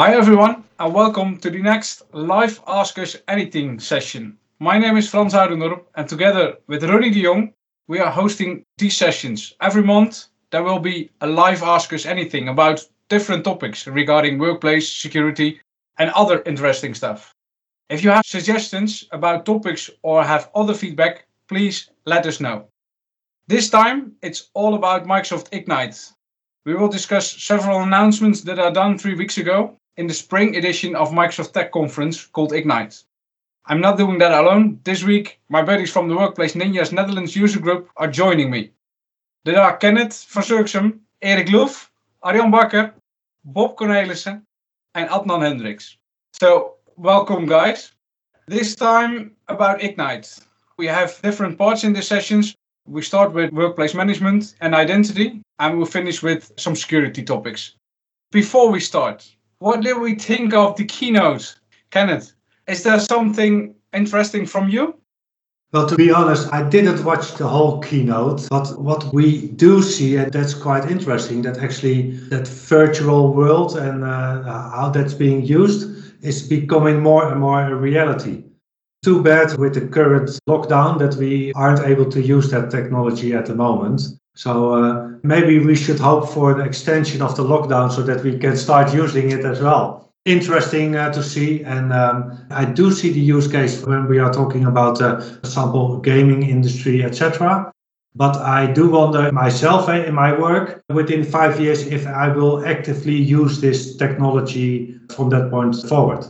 Hi everyone, and welcome to the next live Ask Us Anything session. My name is Frans Oudendorp, and together with Ronnie de Jong, we are hosting these sessions. Every month there will be a live Ask Us Anything about different topics regarding workplace, security and other interesting stuff. If you have suggestions about topics or have other feedback, please let us know. This time it's all about Microsoft Ignite. We will discuss several announcements that are done 3 weeks ago in the spring edition of Microsoft Tech Conference called Ignite. I'm not doing that alone. This week, my buddies from the Workplace Ninjas Netherlands user group are joining me. There are Kenneth van Surksum, Erik Louw, Arjan Bakker, Bob Cornelissen and Adnan Hendricks. So welcome guys. This time about Ignite. We have different parts in the sessions. We start with workplace management and identity, and we'll finish with some security topics. Before we start, what did we think of the keynote? Kenneth, is there something interesting from you? Well, to be honest, I didn't watch the whole keynote, but what we do see, and that's quite interesting, that actually that virtual world and how that's being used is becoming more and more a reality. Too bad with the current lockdown that we aren't able to use that technology at the moment. So maybe we should hope for an extension of the lockdown so that we can start using it as well. Interesting to see. And I do see the use case when we are talking about, for example, gaming industry, etc. But I do wonder myself in my work within 5 years if I will actively use this technology from that point forward.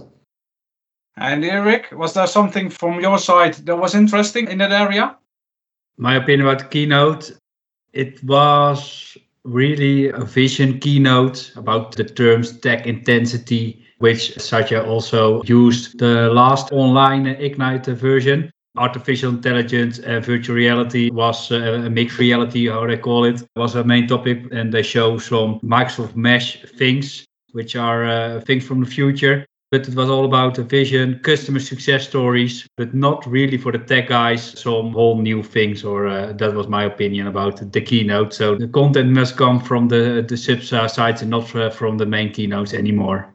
And Erik, was there something from your side that was interesting in that area? My opinion about the keynote, it was really a vision keynote about the terms tech intensity, which Satya also used the last online Ignite version. Artificial intelligence and virtual reality was mixed reality, how they call it, was a main topic. And they show some Microsoft Mesh things, which are things from the future. But it was all about the vision, customer success stories, but not really for the tech guys, some whole new things, or that was my opinion about the keynote. So the content must come from the sub-sites and not from the main keynotes anymore.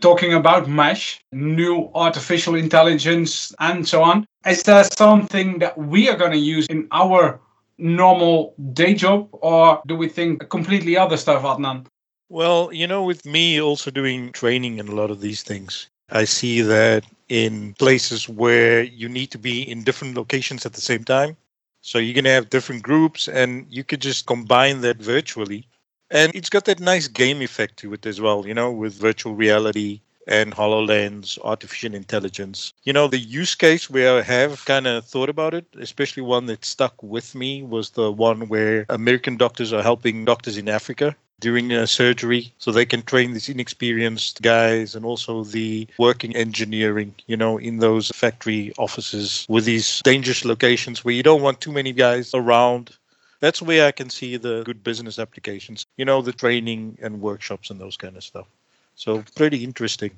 Talking about MASH, new artificial intelligence and so on, is there something that we are going to use in our normal day job, or do we think completely other stuff, Adnan? Well, you know, with me also doing training and a lot of these things, I see that in places where you need to be in different locations at the same time. So you're going to have different groups and you could just combine that virtually. And it's got that nice game effect to it as well, you know, with virtual reality and HoloLens, artificial intelligence. You know, the use case where I have kind of thought about it, especially one that stuck with me, was the one where American doctors are helping doctors in Africa during a surgery, so they can train these inexperienced guys and also the working engineering, you know, in those factory offices with these dangerous locations where you don't want too many guys around. That's where I can see the good business applications, you know, the training and workshops and those kind of stuff. So pretty interesting.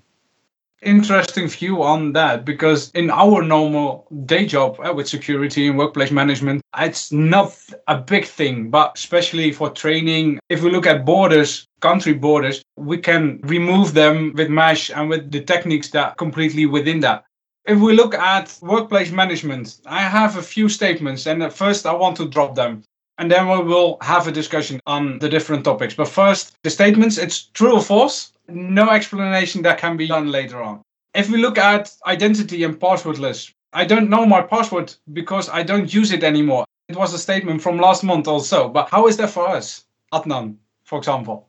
Interesting view on that, because in our normal day job with security and workplace management, it's not a big thing, but especially for training, if we look at borders, country borders, we can remove them with MASH and with the techniques that are completely within that. If we look at workplace management, I have a few statements, and at first I want to drop them. And then we will have a discussion on the different topics. But first, the statements, it's true or false. No explanation that can be done later on. If we look at identity and passwordless, I don't know my password because I don't use it anymore. It was a statement from last month also. But how is that for us, Adnan, for example?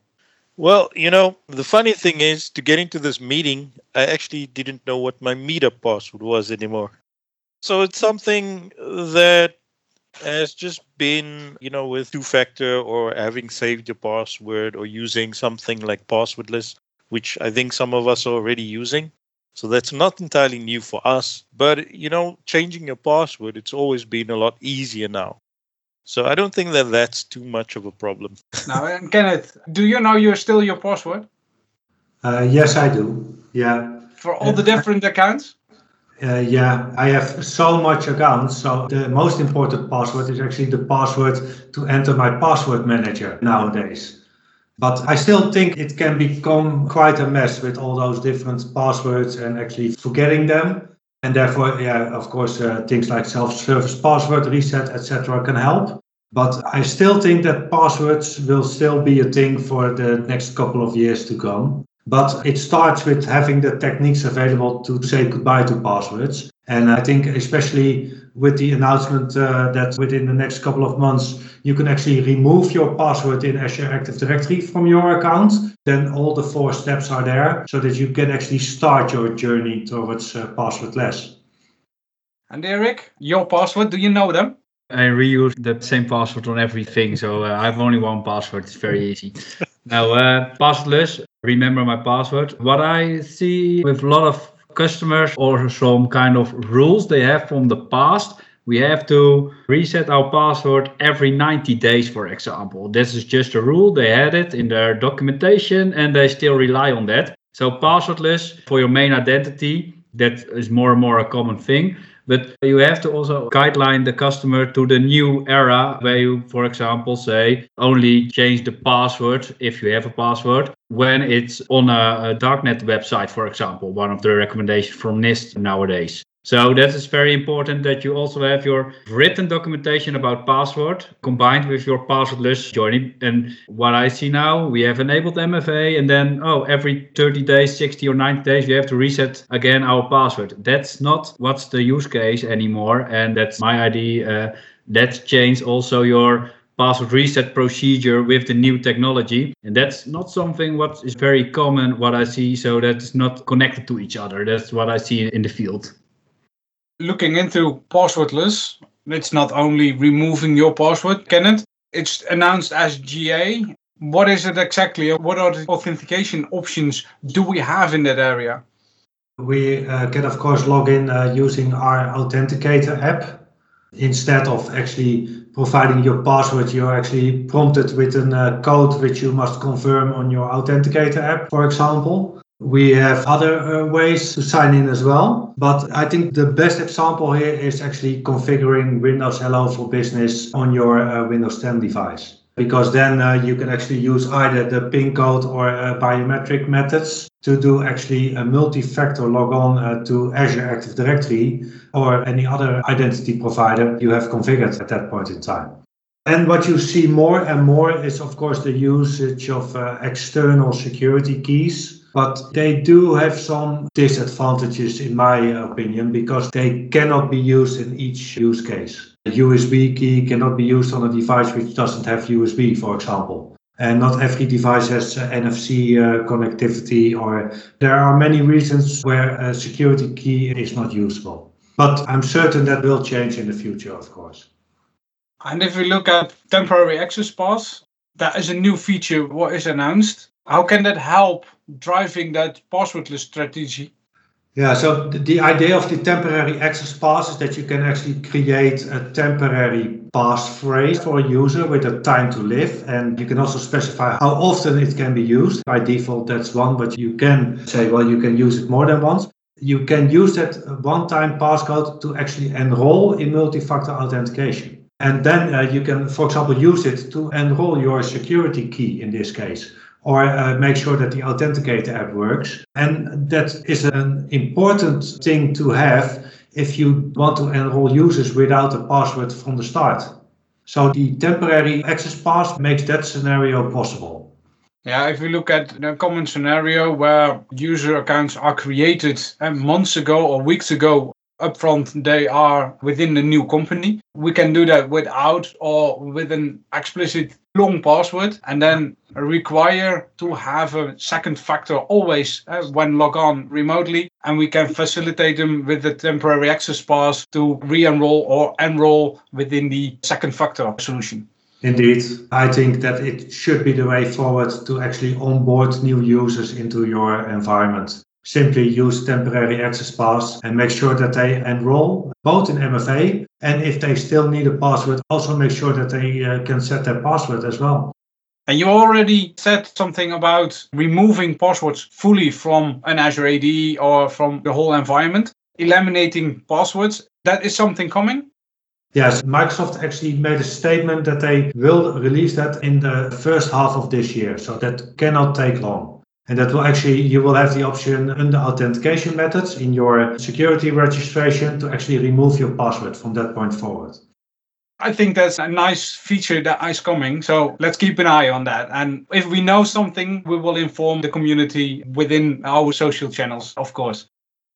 Well, you know, the funny thing is, to get into this meeting, I actually didn't know what my meetup password was anymore. So it's something that has just been, you know, with two-factor or having saved your password or using something like passwordless, which I think some of us are already using. So that's not entirely new for us. But, you know, changing your password, it's always been a lot easier now. So I don't think that that's too much of a problem. Now, and Kenneth, do you know you're still your password? Yes, I do. Yeah. For all the different accounts? Yeah, I have so much accounts, so the most important password is actually the password to enter my password manager nowadays. But I still think it can become quite a mess with all those different passwords and actually forgetting them. And therefore, yeah, of course, things like self-service password reset, etc., can help. But I still think that passwords will still be a thing for the next couple of years to come. But it starts with having the techniques available to say goodbye to passwords. And I think especially with the announcement that within the next couple of months, you can actually remove your password in Azure Active Directory from your account. Then all the 4 steps are there so that you can actually start your journey towards passwordless. And Erik, your password, do you know them? I reuse the same password on everything. So I have only one password. It's very easy. Now, passwordless, remember my password. What I see with a lot of customers or some kind of rules they have from the past, we have to reset our password every 90 days, for example. This is just a rule. They had it in their documentation and they still rely on that. So passwordless for your main identity, that is more and more a common thing. But you have to also guideline the customer to the new era where you, for example, say only change the password if you have a password when it's on a darknet website, for example, one of the recommendations from NIST nowadays. So that is very important that you also have your written documentation about password combined with your passwordless journey. And what I see now, we have enabled MFA and then, every 30 days, 60 or 90 days, we have to reset again our password. That's not what's the use case anymore. And that's my idea. That's changed also your password reset procedure with the new technology. And that's not something what is very common, what I see. So that's not connected to each other. That's what I see in the field. Looking into passwordless, it's not only removing your password, Kenneth. It's announced as GA. What is it exactly? What are the authentication options do we have in that area? We can, of course, log in using our Authenticator app. Instead of actually providing your password, you're actually prompted with a code which you must confirm on your Authenticator app, for example. We have other ways to sign in as well. But I think the best example here is actually configuring Windows Hello for Business on your Windows 10 device. Because then you can actually use either the PIN code or biometric methods to do actually a multi-factor logon to Azure Active Directory or any other identity provider you have configured at that point in time. And what you see more and more is, of course, the usage of external security keys. But they do have some disadvantages, in my opinion, because they cannot be used in each use case. A USB key cannot be used on a device which doesn't have USB, for example. And not every device has NFC connectivity, or there are many reasons where a security key is not useful. But I'm certain that will change in the future, of course. And if we look at temporary access pass, that is a new feature what is announced. How can that help driving that passwordless strategy? Yeah, so the idea of the temporary access pass is that you can actually create a temporary passphrase for a user with a time to live. And you can also specify how often it can be used. By default, that's 1, but you can say, well, you can use it more than once. You can use that one-time passcode to actually enroll in multi-factor authentication. And then you can, for example, use it to enroll your security key in this case, or make sure that the Authenticator app works. And that is an important thing to have if you want to enroll users without a password from the start. So the temporary access pass makes that scenario possible. Yeah, if we look at the common scenario where user accounts are created months ago or weeks ago, upfront they are within the new company. We can do that without or with an explicit long password and then require to have a second factor always when log on remotely, and we can facilitate them with the temporary access pass to re-enroll or enroll within the second factor solution. Indeed, I think that it should be the way forward to actually onboard new users into your environment. Simply use temporary access pass and make sure that they enroll both in MFA, and if they still need a password, also make sure that they can set their password as well. And you already said something about removing passwords fully from an Azure AD or from the whole environment, eliminating passwords. That is something coming? Yes, Microsoft actually made a statement that they will release that in the first half of this year. So that cannot take long. And that will actually, you will have the option under authentication methods in your security registration to actually remove your password from that point forward. I think that's a nice feature that is coming. So let's keep an eye on that. And if we know something, we will inform the community within our social channels, of course.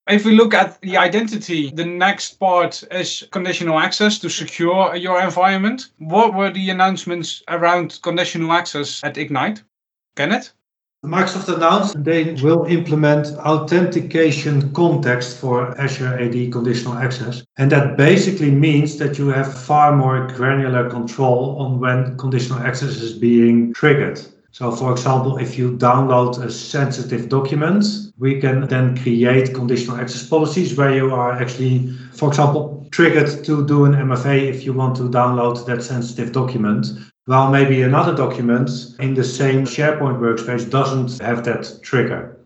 If we look at the identity, the next part is conditional access to secure your environment. What were the announcements around conditional access at Ignite? Kenneth? Microsoft announced they will implement authentication context for Azure AD conditional access. And that basically means that you have far more granular control on when conditional access is being triggered. So, for example, if you download a sensitive document, we can then create conditional access policies where you are actually, for example, triggered to do an MFA if you want to download that sensitive document. While maybe another document in the same SharePoint workspace doesn't have that trigger.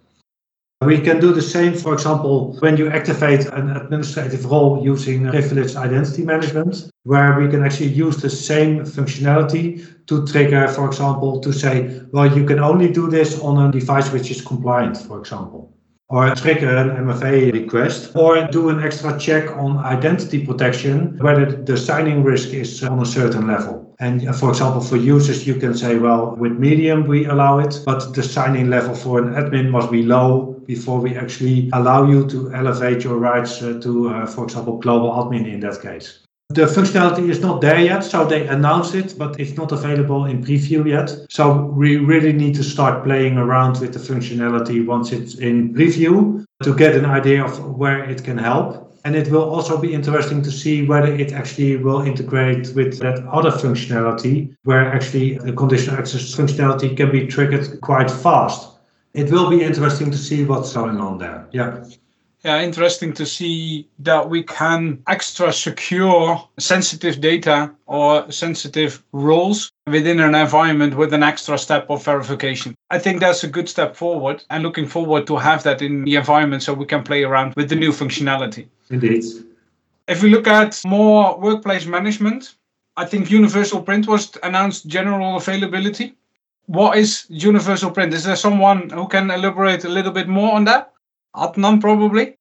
We can do the same, for example, when you activate an administrative role using Privileged Identity Management, where we can actually use the same functionality to trigger, for example, to say, well, you can only do this on a device which is compliant, for example. Or trigger an MFA request, or do an extra check on identity protection, whether the signing risk is on a certain level. And for example, for users, you can say, well, with Medium, we allow it, but the signing level for an admin must be low before we actually allow you to elevate your rights to, for example, global admin in that case. The functionality is not there yet, so they announced it, but it's not available in preview yet. So we really need to start playing around with the functionality once it's in preview to get an idea of where it can help. And it will also be interesting to see whether it actually will integrate with that other functionality, where actually the conditional access functionality can be triggered quite fast. It will be interesting to see what's going on there. Yeah, interesting to see that we can extra secure sensitive data or sensitive roles within an environment with an extra step of verification. I think that's a good step forward and looking forward to have that in the environment so we can play around with the new functionality. Indeed. If we look at more workplace management, I think Universal Print was announced general availability. What is Universal Print? Is there someone who can elaborate a little bit more on that? Adnan, probably?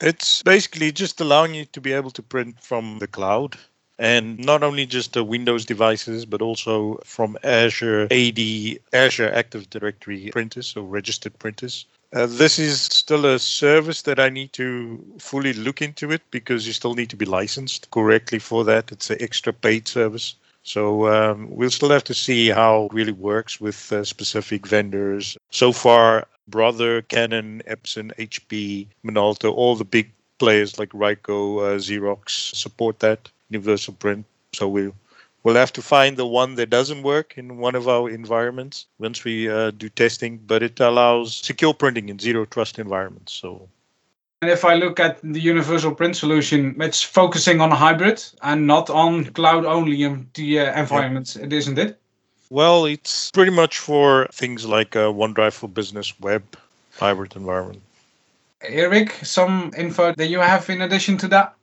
It's basically just allowing you to be able to print from the cloud. And not only just the Windows devices, but also from Azure AD, Azure Active Directory printers, so registered printers. This is still a service that I need to fully look into it because you still need to be licensed correctly for that. It's an extra paid service. So we'll still have to see how it really works with specific vendors. So far, Brother, Canon, Epson, HP, Minolta, all the big players like Ryko, Xerox support that, Universal Print. So we'll have to find the one that doesn't work in one of our environments once we do testing, but it allows secure printing in zero trust environments. So. And if I look at the Universal Print solution, it's focusing on hybrid and not on cloud-only environments, isn't it? Well, it's pretty much for things like OneDrive for Business, web, hybrid environment. Erik, some info that you have in addition to that?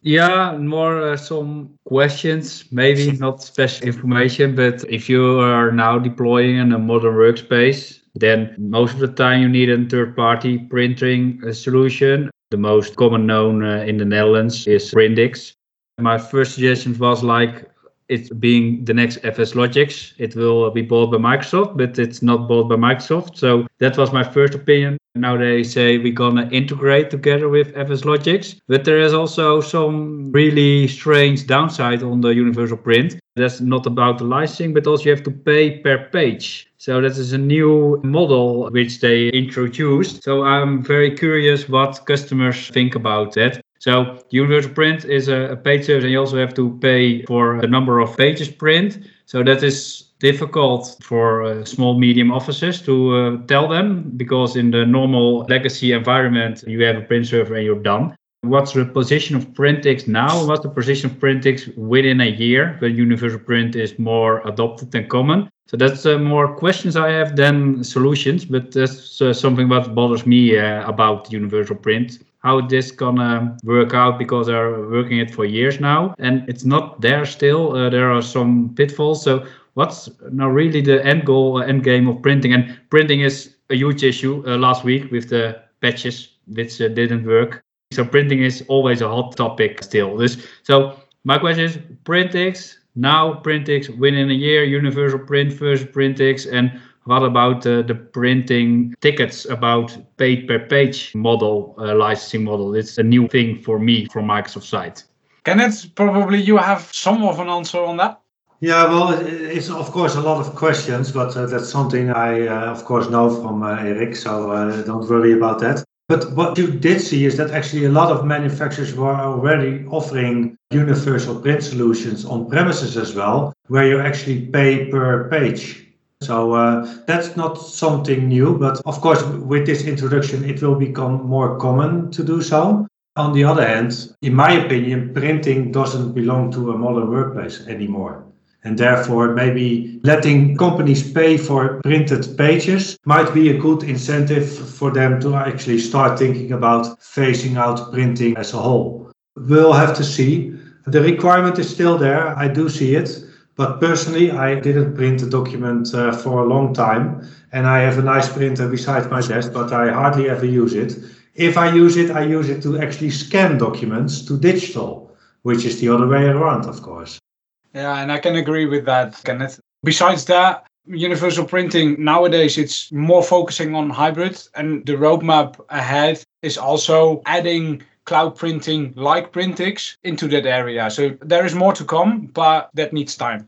Yeah, more some questions, maybe not special information, but if you are now deploying in a modern workspace, then most of the time you need a third-party printing solution. The most common known in the Netherlands is Printix. My first suggestion was like, it's being the next FSLogix. It will be bought by Microsoft, but it's not bought by Microsoft. So that was my first opinion. Now they say we're going to integrate together with FSLogix. But there is also some really strange downside on the Universal Print. That's not about the licensing, but also you have to pay per page. So that is a new model which they introduced. So I'm very curious what customers think about that. So Universal Print is a paid service and you also have to pay for the number of pages print. So that is difficult for small, medium offices to tell them because in the normal legacy environment, you have a print server and you're done. What's the position of Printix now? What's the position of Printix within a year when Universal Print is more adopted and common? So that's more questions I have than solutions, but that's something that bothers me about Universal Print. how this gonna work out, because they're working it for years now and it's not there still. There are some pitfalls. So what's now really the end goal, end game of printing? And printing is a huge issue last week with the patches which didn't work. So printing is always a hot topic still. So my question is, Printix, now Printix, within a year, Universal Print versus Printix, and what about the printing tickets, about paid per page model, licensing model? It's a new thing for me from Microsoft's side. Kenneth, probably you have some of an answer on that. Yeah, well, it's of course a lot of questions, but that's something I of course know from Erik, so don't worry about that. But what you did see is that actually a lot of manufacturers were already offering universal print solutions on premises as well, where you actually pay per page. So that's not something new, but of course with this introduction it will become more common to do so. On the other hand, in my opinion, printing doesn't belong to a modern workplace anymore. And therefore, maybe letting companies pay for printed pages might be a good incentive for them to actually start thinking about phasing out printing as a whole. We'll have to see. The requirement is still there. I do see it. But personally, I didn't print a document for a long time. And I have a nice printer beside my desk, but I hardly ever use it. If I use it to actually scan documents to digital, which is the other way around, of course. Yeah, and I can agree with that, Kenneth. Besides that, universal printing, nowadays it's more focusing on hybrid, and the roadmap ahead is also adding cloud printing like Printix into that area. So there is more to come, but that needs time.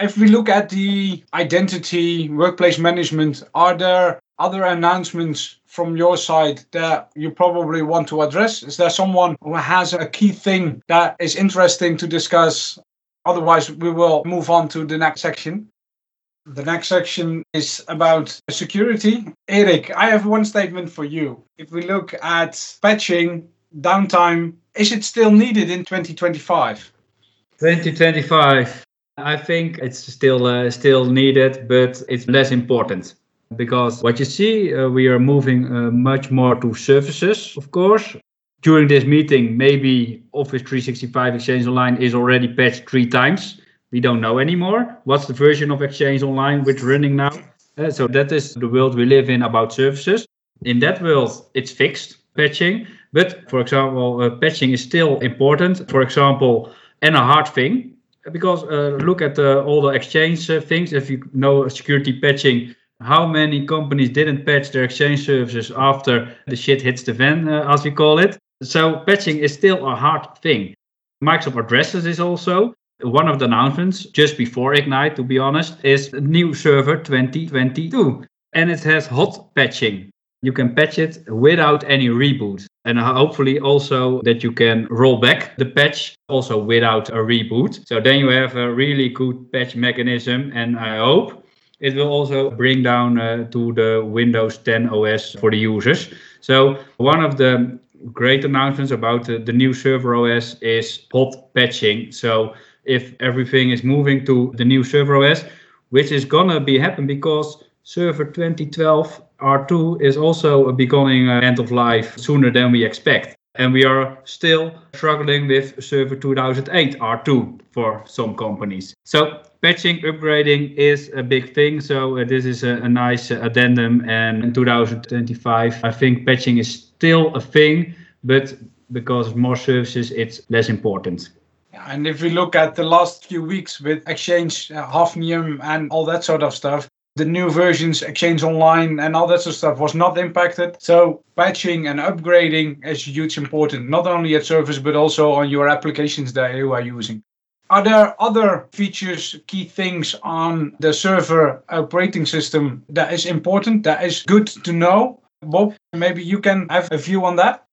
If we look at the identity, workplace management, are there other announcements from your side that you probably want to address? Is there someone who has a key thing that is interesting to discuss? Otherwise, we will move on to the next section. The next section is about security. Erik, I have one statement for you. If we look at patching, downtime, is it still needed in 2025? 2025, I think it's still needed, but it's less important. Because what you see, we are moving much more to services, of course. During this meeting, maybe Office 365 Exchange Online is already patched 3 times. We don't know anymore. What's the version of Exchange Online which is running now? So that is the world we live in about services. In that world, it's fixed, patching. But, for example, patching is still important. For example, and a hard thing. Because look at all the Exchange things. If you know security patching, how many companies didn't patch their Exchange services after the shit hits the fan, as we call it. So patching is still a hard thing. Microsoft addresses this also. One of the announcements just before Ignite, to be honest, is new server 2022. And it has hot patching. You can patch it without any reboot. And hopefully also that you can roll back the patch also without a reboot. So then you have a really good patch mechanism. And I hope it will also bring down to the Windows 10 OS for the users. So one of the great announcements about the new server OS is hot patching. So if everything is moving to the new server OS, which is gonna be happen because server 2012 R2 is also becoming end of life sooner than we expect. And we are still struggling with server 2008 R2 for some companies. So patching, upgrading is a big thing. So this is a nice addendum. And in 2025, I think patching is still a thing, but because more services, it's less important. And if we look at the last few weeks with Exchange, Hafnium and all that sort of stuff, the new versions, Exchange Online and all that sort of stuff was not impacted. So patching and upgrading is huge important, not only at service, but also on your applications that you are using. Are there other features, key things on the server operating system that is important, that is good to know? Bob, maybe you can have a view on that.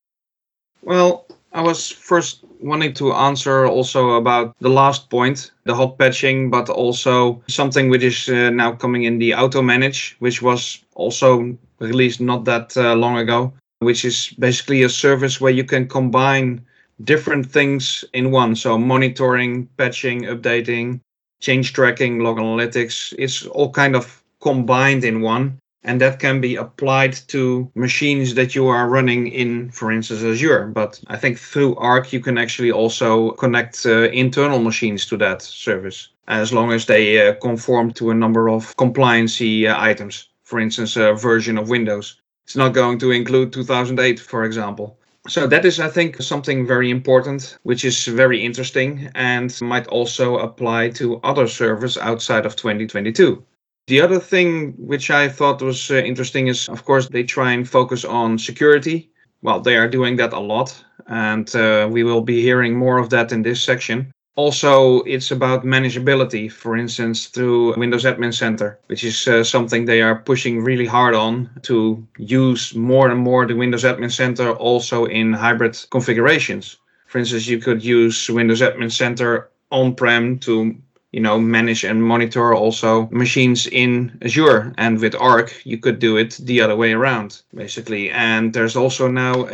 Well, I was first wanting to answer also about the last point, the hot patching, but also something which is now coming in the auto manage, which was also released not that long ago, which is basically a service where you can combine different things in one. So monitoring, patching, updating, change tracking, log analytics, it's all kind of combined in one. And that can be applied to machines that you are running in, for instance, Azure. But I think through Arc, you can actually also connect internal machines to that service, as long as they conform to a number of compliancy items. For instance, a version of Windows. It's not going to include 2008, for example. So that is, I think, something very important, which is very interesting and might also apply to other servers outside of 2022. The other thing which I thought was interesting is, of course, they try and focus on security. Well, they are doing that a lot, and we will be hearing more of that in this section. Also, it's about manageability, for instance, through Windows Admin Center, which is something they are pushing really hard on to use more and more the Windows Admin Center also in hybrid configurations. For instance, you could use Windows Admin Center on-prem to manage and monitor also machines in Azure. And with Arc, you could do it the other way around, basically. And there's also now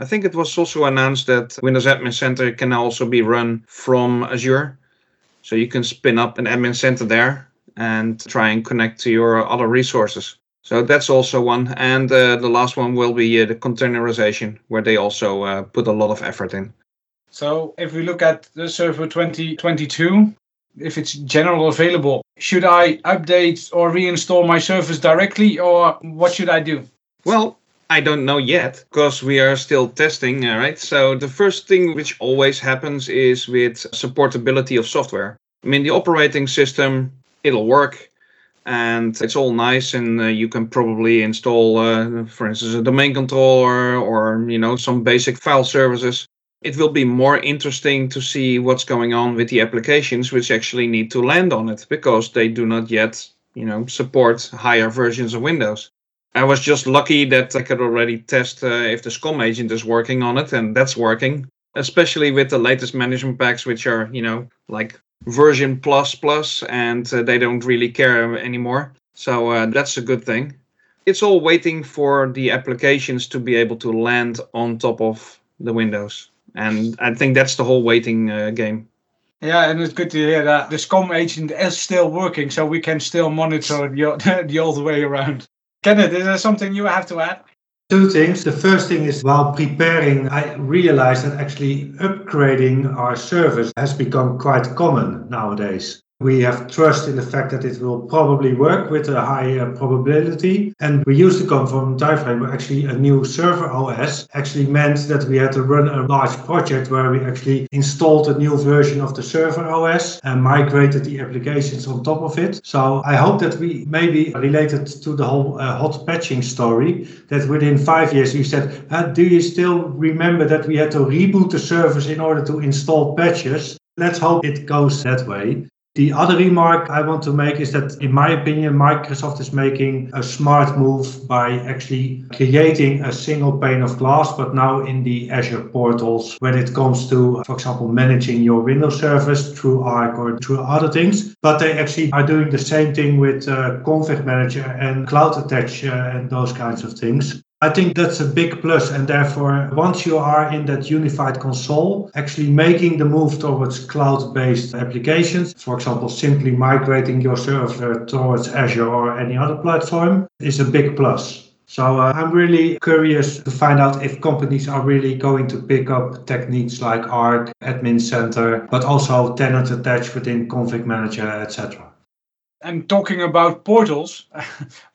I think it was also announced that Windows Admin Center can now also be run from Azure. So you can spin up an admin center there and try and connect to your other resources. So that's also one. And the last one will be the containerization, where they also put a lot of effort in. So if we look at the server 2022, if it's general available, should I update or reinstall my service directly, or what should I do? Well, I don't know yet, because we are still testing, all right? So the first thing which always happens is with supportability of software. I mean, the operating system, it'll work, and it's all nice, and you can probably install, for instance, a domain controller or some basic file services. It will be more interesting to see what's going on with the applications which actually need to land on it, because they do not yet, support higher versions of Windows. I was just lucky that I could already test if the SCOM agent is working on it, and that's working, especially with the latest management packs, which are, like version plus, and they don't really care anymore. So that's a good thing. It's all waiting for the applications to be able to land on top of the Windows. And I think that's the whole waiting game. Yeah, and it's good to hear that the SCOM agent is still working, so we can still monitor the old way around. Kenneth, is there something you have to add? Two things. The first thing is, while preparing, I realized that actually upgrading our servers has become quite common nowadays. We have trust in the fact that it will probably work with a higher probability. And we used to come from a time frame where actually a new server OS actually meant that we had to run a large project where we actually installed a new version of the server OS and migrated the applications on top of it. So I hope that we maybe related to the whole hot patching story, that within 5 years you said, do you still remember that we had to reboot the servers in order to install patches? Let's hope it goes that way. The other remark I want to make is that, in my opinion, Microsoft is making a smart move by actually creating a single pane of glass, but now in the Azure portals, when it comes to, for example, managing your Windows servers through Arc or through other things. But they actually are doing the same thing with Config Manager and Cloud Attach and those kinds of things. I think that's a big plus, and therefore, once you are in that unified console, actually making the move towards cloud-based applications, for example, simply migrating your server towards Azure or any other platform, is a big plus. So I'm really curious to find out if companies are really going to pick up techniques like Arc, Admin Center, but also tenant attach within Config Manager, etc. And talking about portals,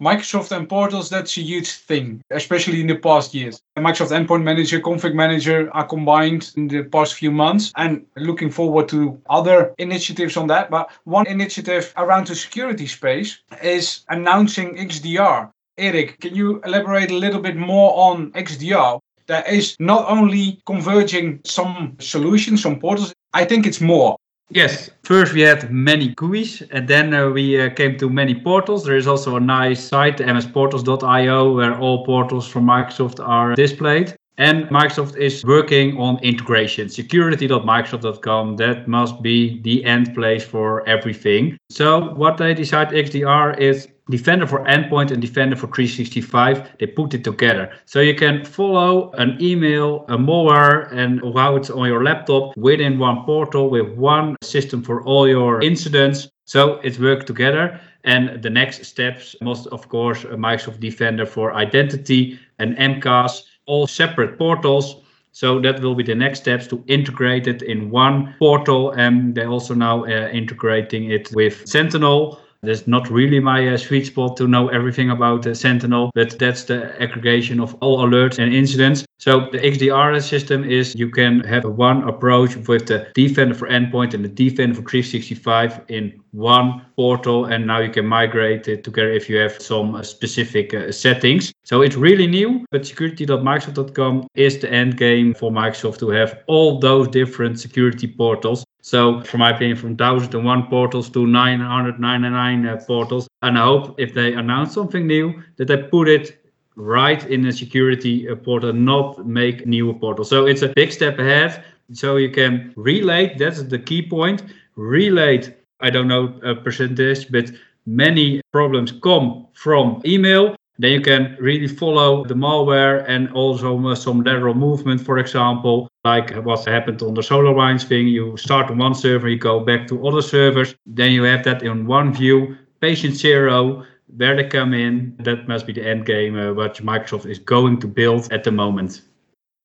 Microsoft and portals, that's a huge thing, especially in the past years. Microsoft Endpoint Manager, Config Manager are combined in the past few months, and looking forward to other initiatives on that. But one initiative around the security space is announcing XDR. Erik, can you elaborate a little bit more on XDR? That is not only converging some solutions, some portals. I think it's more. Yes, first we had many GUIs, and then we came to many portals. There is also a nice site, msportals.io, where all portals from Microsoft are displayed. And Microsoft is working on integration. Security.microsoft.com, that must be the end place for everything. So what they decide XDR is Defender for Endpoint and Defender for 365, they put it together. So you can follow an email, a malware, and how it's on your laptop within one portal with one system for all your incidents. So it works together. And the next steps must, of course, Microsoft Defender for Identity and MCAS, all separate portals. So that will be the next steps to integrate it in one portal. And they're also now integrating it with Sentinel. That's not really my sweet spot to know everything about Sentinel, but that's the aggregation of all alerts and incidents. So the XDR system is you can have one approach with the Defender for Endpoint and the Defender for 365 in one portal. And now you can migrate it together if you have some specific settings. So it's really new, but security.microsoft.com is the end game for Microsoft to have all those different security portals. So from my opinion, from 1001 portals to 999 portals. And I hope if they announce something new, that they put it right in a security portal, not make new portal. So it's a big step ahead. So you can relate, that's the key point, relate, I don't know a percentage, but many problems come from email. Then you can really follow the malware and also some lateral movement, for example, like what happened on the SolarWinds thing. You start on one server, you go back to other servers. Then you have that in one view, patient zero, where they come in. That must be the end game, which Microsoft is going to build at the moment.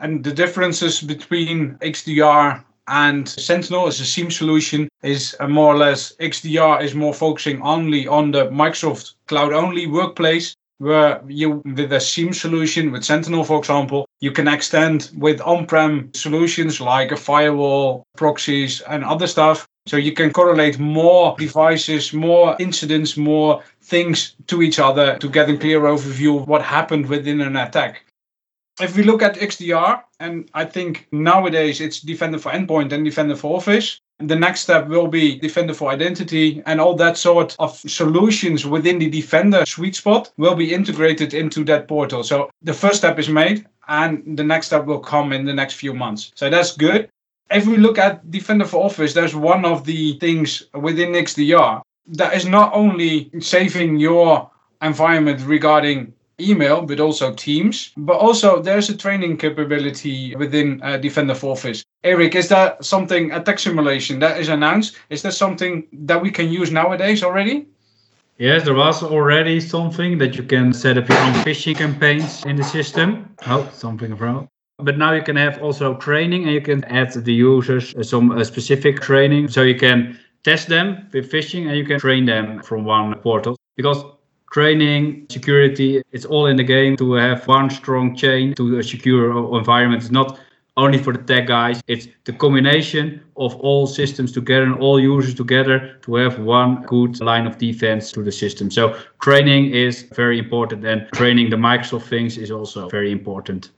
And the differences between XDR and Sentinel as a SIEM solution is more or less XDR is more focusing only on the Microsoft cloud-only workplace. Where you, with a SIEM solution, with Sentinel, for example, you can extend with on-prem solutions like a firewall, proxies, and other stuff. So you can correlate more devices, more incidents, more things to each other to get a clear overview of what happened within an attack. If we look at XDR, and I think nowadays it's Defender for Endpoint and Defender for Office. The next step will be Defender for Identity, and all that sort of solutions within the Defender sweet spot will be integrated into that portal. So the first step is made, and the next step will come in the next few months. So that's good. If we look at Defender for Office, there's one of the things within XDR that is not only saving your environment regarding email, but also Teams. But also there's a training capability within Defender for Office. Erik, is that something, attack simulation that is announced? Is that something that we can use nowadays already? Yes, there was already something that you can set up your own phishing campaigns in the system. Oh, something wrong. But now you can have also training, and you can add the users some specific training. So you can test them with phishing, and you can train them from one portal. Because training, security, it's all in the game to have one strong chain to a secure environment. It's not only for the tech guys. It's the combination of all systems together and all users together to have one good line of defense to the system. So training is very important, and training the Microsoft things is also very important.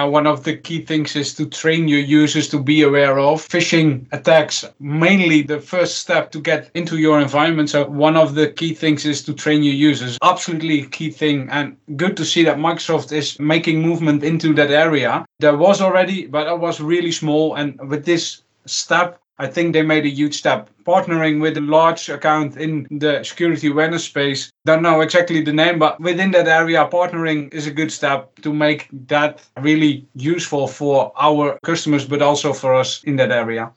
One of the key things is to train your users to be aware of phishing attacks, mainly the first step to get into your environment. So one of the key things is to train your users. Absolutely key thing, and good to see that Microsoft is making movement into that area. There was already, but it was really small. And with this step, I think they made a huge step. Partnering with a large account in the security awareness space. Don't know exactly the name, but within that area, partnering is a good step to make that really useful for our customers, but also for us in that area.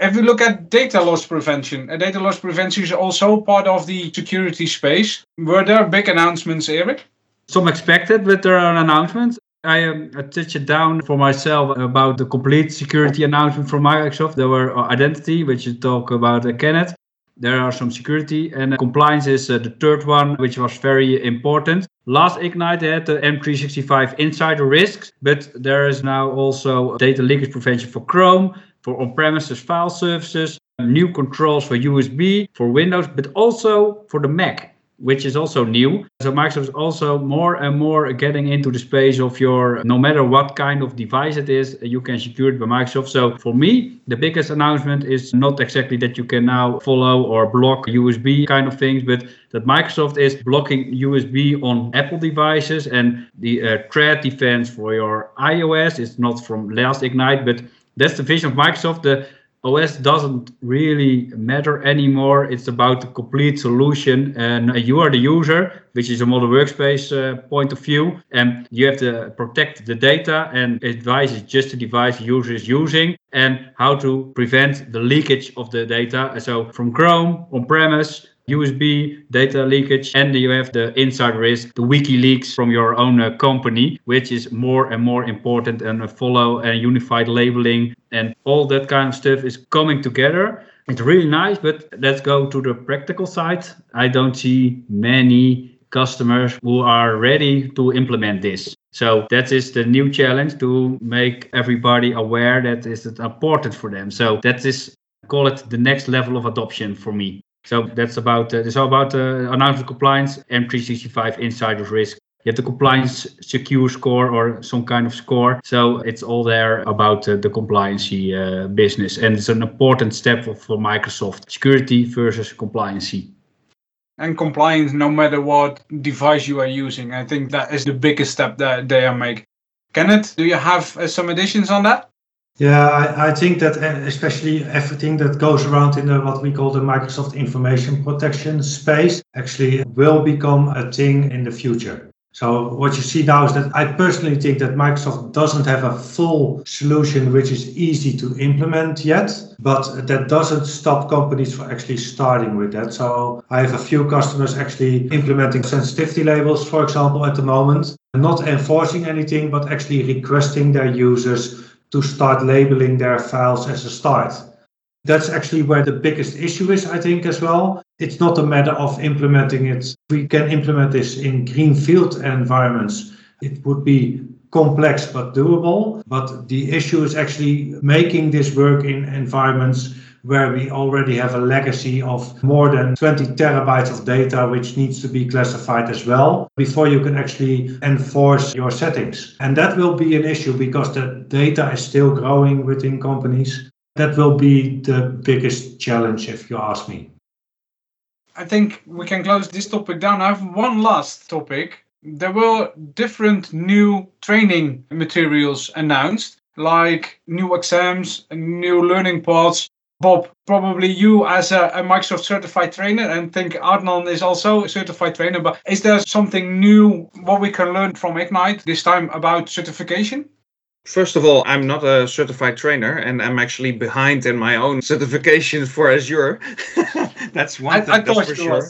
If we look at data loss prevention is also part of the security space. Were there big announcements, Erik? Some expected, but there are announcements. I touched it down for myself about the complete security announcement from Microsoft. There were identity, which you talk about, Kenneth. There are some security, and compliance is the third one, which was very important. Last Ignite had the M365 insider risks, but there is now also data leakage prevention for Chrome, for on-premises file services, new controls for USB, for Windows, but also for the Mac, which is also new. So Microsoft is also more and more getting into the space of your, no matter what kind of device it is, you can secure it by Microsoft. So for me, the biggest announcement is not exactly that you can now follow or block USB kind of things, but that Microsoft is blocking USB on Apple devices, and the threat defense for your iOS is not from last Ignite, but that's the vision of Microsoft. The OS doesn't really matter anymore. It's about the complete solution, and you are the user, which is a modern workspace point of view, and you have to protect the data, and a device is just a device the user is using, and how to prevent the leakage of the data. So from Chrome, on-premise, USB, data leakage, and you have the inside risk, the wiki leaks from your own company, which is more and more important, and a follow and unified labeling and all that kind of stuff is coming together. It's really nice, but let's go to the practical side. I don't see many customers who are ready to implement this. So that is the new challenge, to make everybody aware that is important for them. So that is, call it the next level of adoption for me. So that's about announcement compliance, M365 insider risk. You have the compliance secure score or some kind of score. So it's all there about the compliancy business. And it's an important step for Microsoft, security versus compliancy. And compliance, no matter what device you are using. I think that is the biggest step that they are making. Kenneth, do you have some additions on that? Yeah, I think that especially everything that goes around in what we call the Microsoft information protection space actually will become a thing in the future. So what you see now is that I personally think that Microsoft doesn't have a full solution which is easy to implement yet, but that doesn't stop companies from actually starting with that. So I have a few customers actually implementing sensitivity labels, for example, at the moment, not enforcing anything, but actually requesting their users to start labeling their files as a start. That's actually where the biggest issue is, I think, as well. It's not a matter of implementing it. We can implement this in greenfield environments. It would be complex but doable. But the issue is actually making this work in environments where we already have a legacy of more than 20 terabytes of data, which needs to be classified as well, before you can actually enforce your settings. And that will be an issue because the data is still growing within companies. That will be the biggest challenge, if you ask me. I think we can close this topic down. I have one last topic. There were different new training materials announced, like new exams, new learning paths. Bob, probably you as a Microsoft certified trainer, and think Adnan is also a certified trainer, but is there something new, what we can learn from Ignite this time about certification? First of all, I'm not a certified trainer, and I'm actually behind in my own certification for Azure. That's one thing, that's for sure.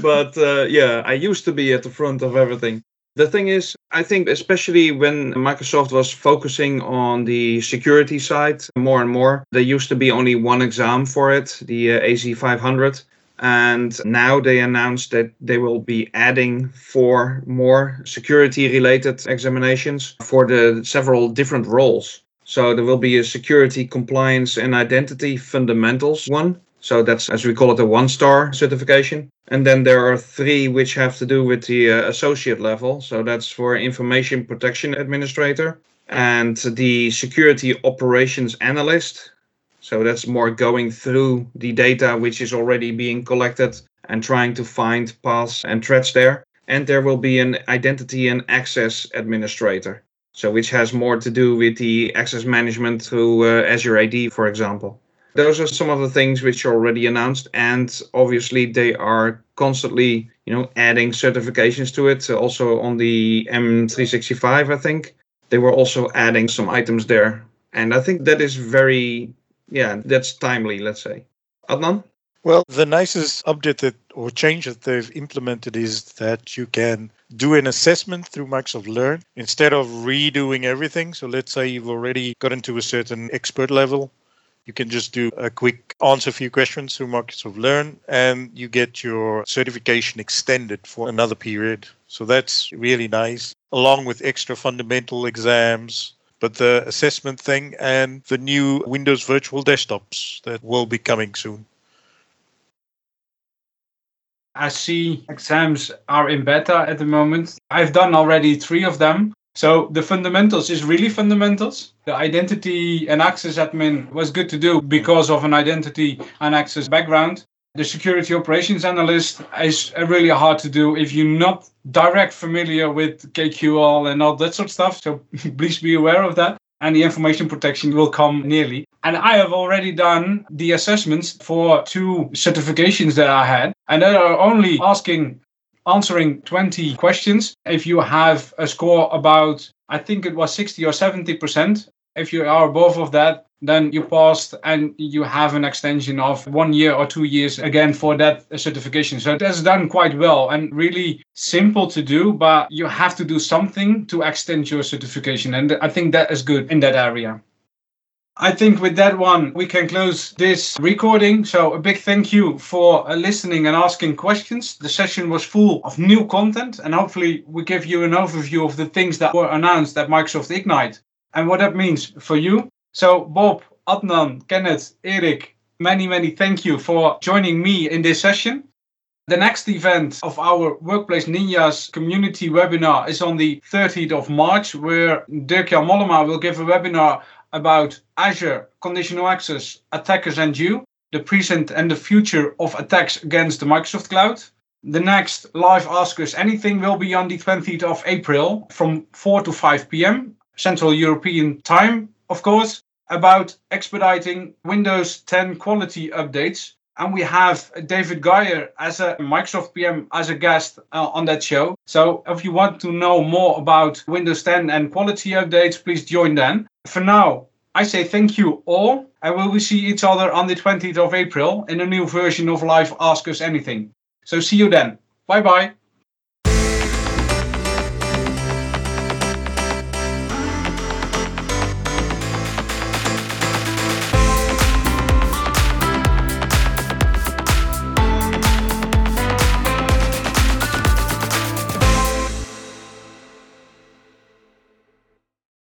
But I used to be at the front of everything. The thing is, I think especially when Microsoft was focusing on the security side more and more, there used to be only one exam for it, the AZ500. And now they announced that they will be adding 4 more security-related examinations for the several different roles. So there will be a security, compliance, and identity fundamentals one. So that's, as we call it, a 1-star certification. And then there are 3 which have to do with the associate level. So that's for information protection administrator and the security operations analyst. So that's more going through the data which is already being collected and trying to find paths and threats there. And there will be an identity and access administrator, so which has more to do with the access management through Azure AD, for example. Those are some of the things which are already announced, and obviously they are constantly, adding certifications to it. Also on the M365, I think they were also adding some items there, and I think that is very. Yeah, that's timely, let's say. Adnan? Well, the nicest update or change that they've implemented is that you can do an assessment through Microsoft Learn instead of redoing everything. So let's say you've already gotten to a certain expert level. You can just do a quick answer for your questions through Microsoft Learn, and you get your certification extended for another period. So that's really nice, along with extra fundamental exams. But the assessment thing and the new Windows virtual desktops that will be coming soon. I see exams are in beta at the moment. I've done already 3 of them. So the fundamentals is really fundamentals. The identity and access admin was good to do because of an identity and access background. The security operations analyst is really hard to do if you're not direct familiar with KQL and all that sort of stuff. So please be aware of that. And the information protection will come nearly. And I have already done the assessments for 2 certifications that I had. And they are only answering 20 questions. If you have a score about, I think it was 60 or 70%, If you are above of that, then you passed and you have an extension of 1 year or 2 years again for that certification. So that's done quite well and really simple to do, but you have to do something to extend your certification. And I think that is good in that area. I think with that one, we can close this recording. So a big thank you for listening and asking questions. The session was full of new content, and hopefully we give you an overview of the things that were announced at Microsoft Ignite and what that means for you. So Bob, Adnan, Kenneth, Erik, many, many thank you for joining me in this session. The next event of our Workplace Ninjas community webinar is on the 30th of March, where Dirk-Jan Mollema will give a webinar about Azure, conditional access, attackers and you, the present and the future of attacks against the Microsoft Cloud. The next live Ask Us Anything will be on the 20th of April from 4 to 5 p.m. Central European time, of course, about expediting Windows 10 quality updates. And we have David Geyer as a Microsoft PM as a guest on that show. So if you want to know more about Windows 10 and quality updates, please join then. For now, I say thank you all, and we will see each other on the 20th of April in a new version of Live Ask Us Anything. So see you then. Bye-bye.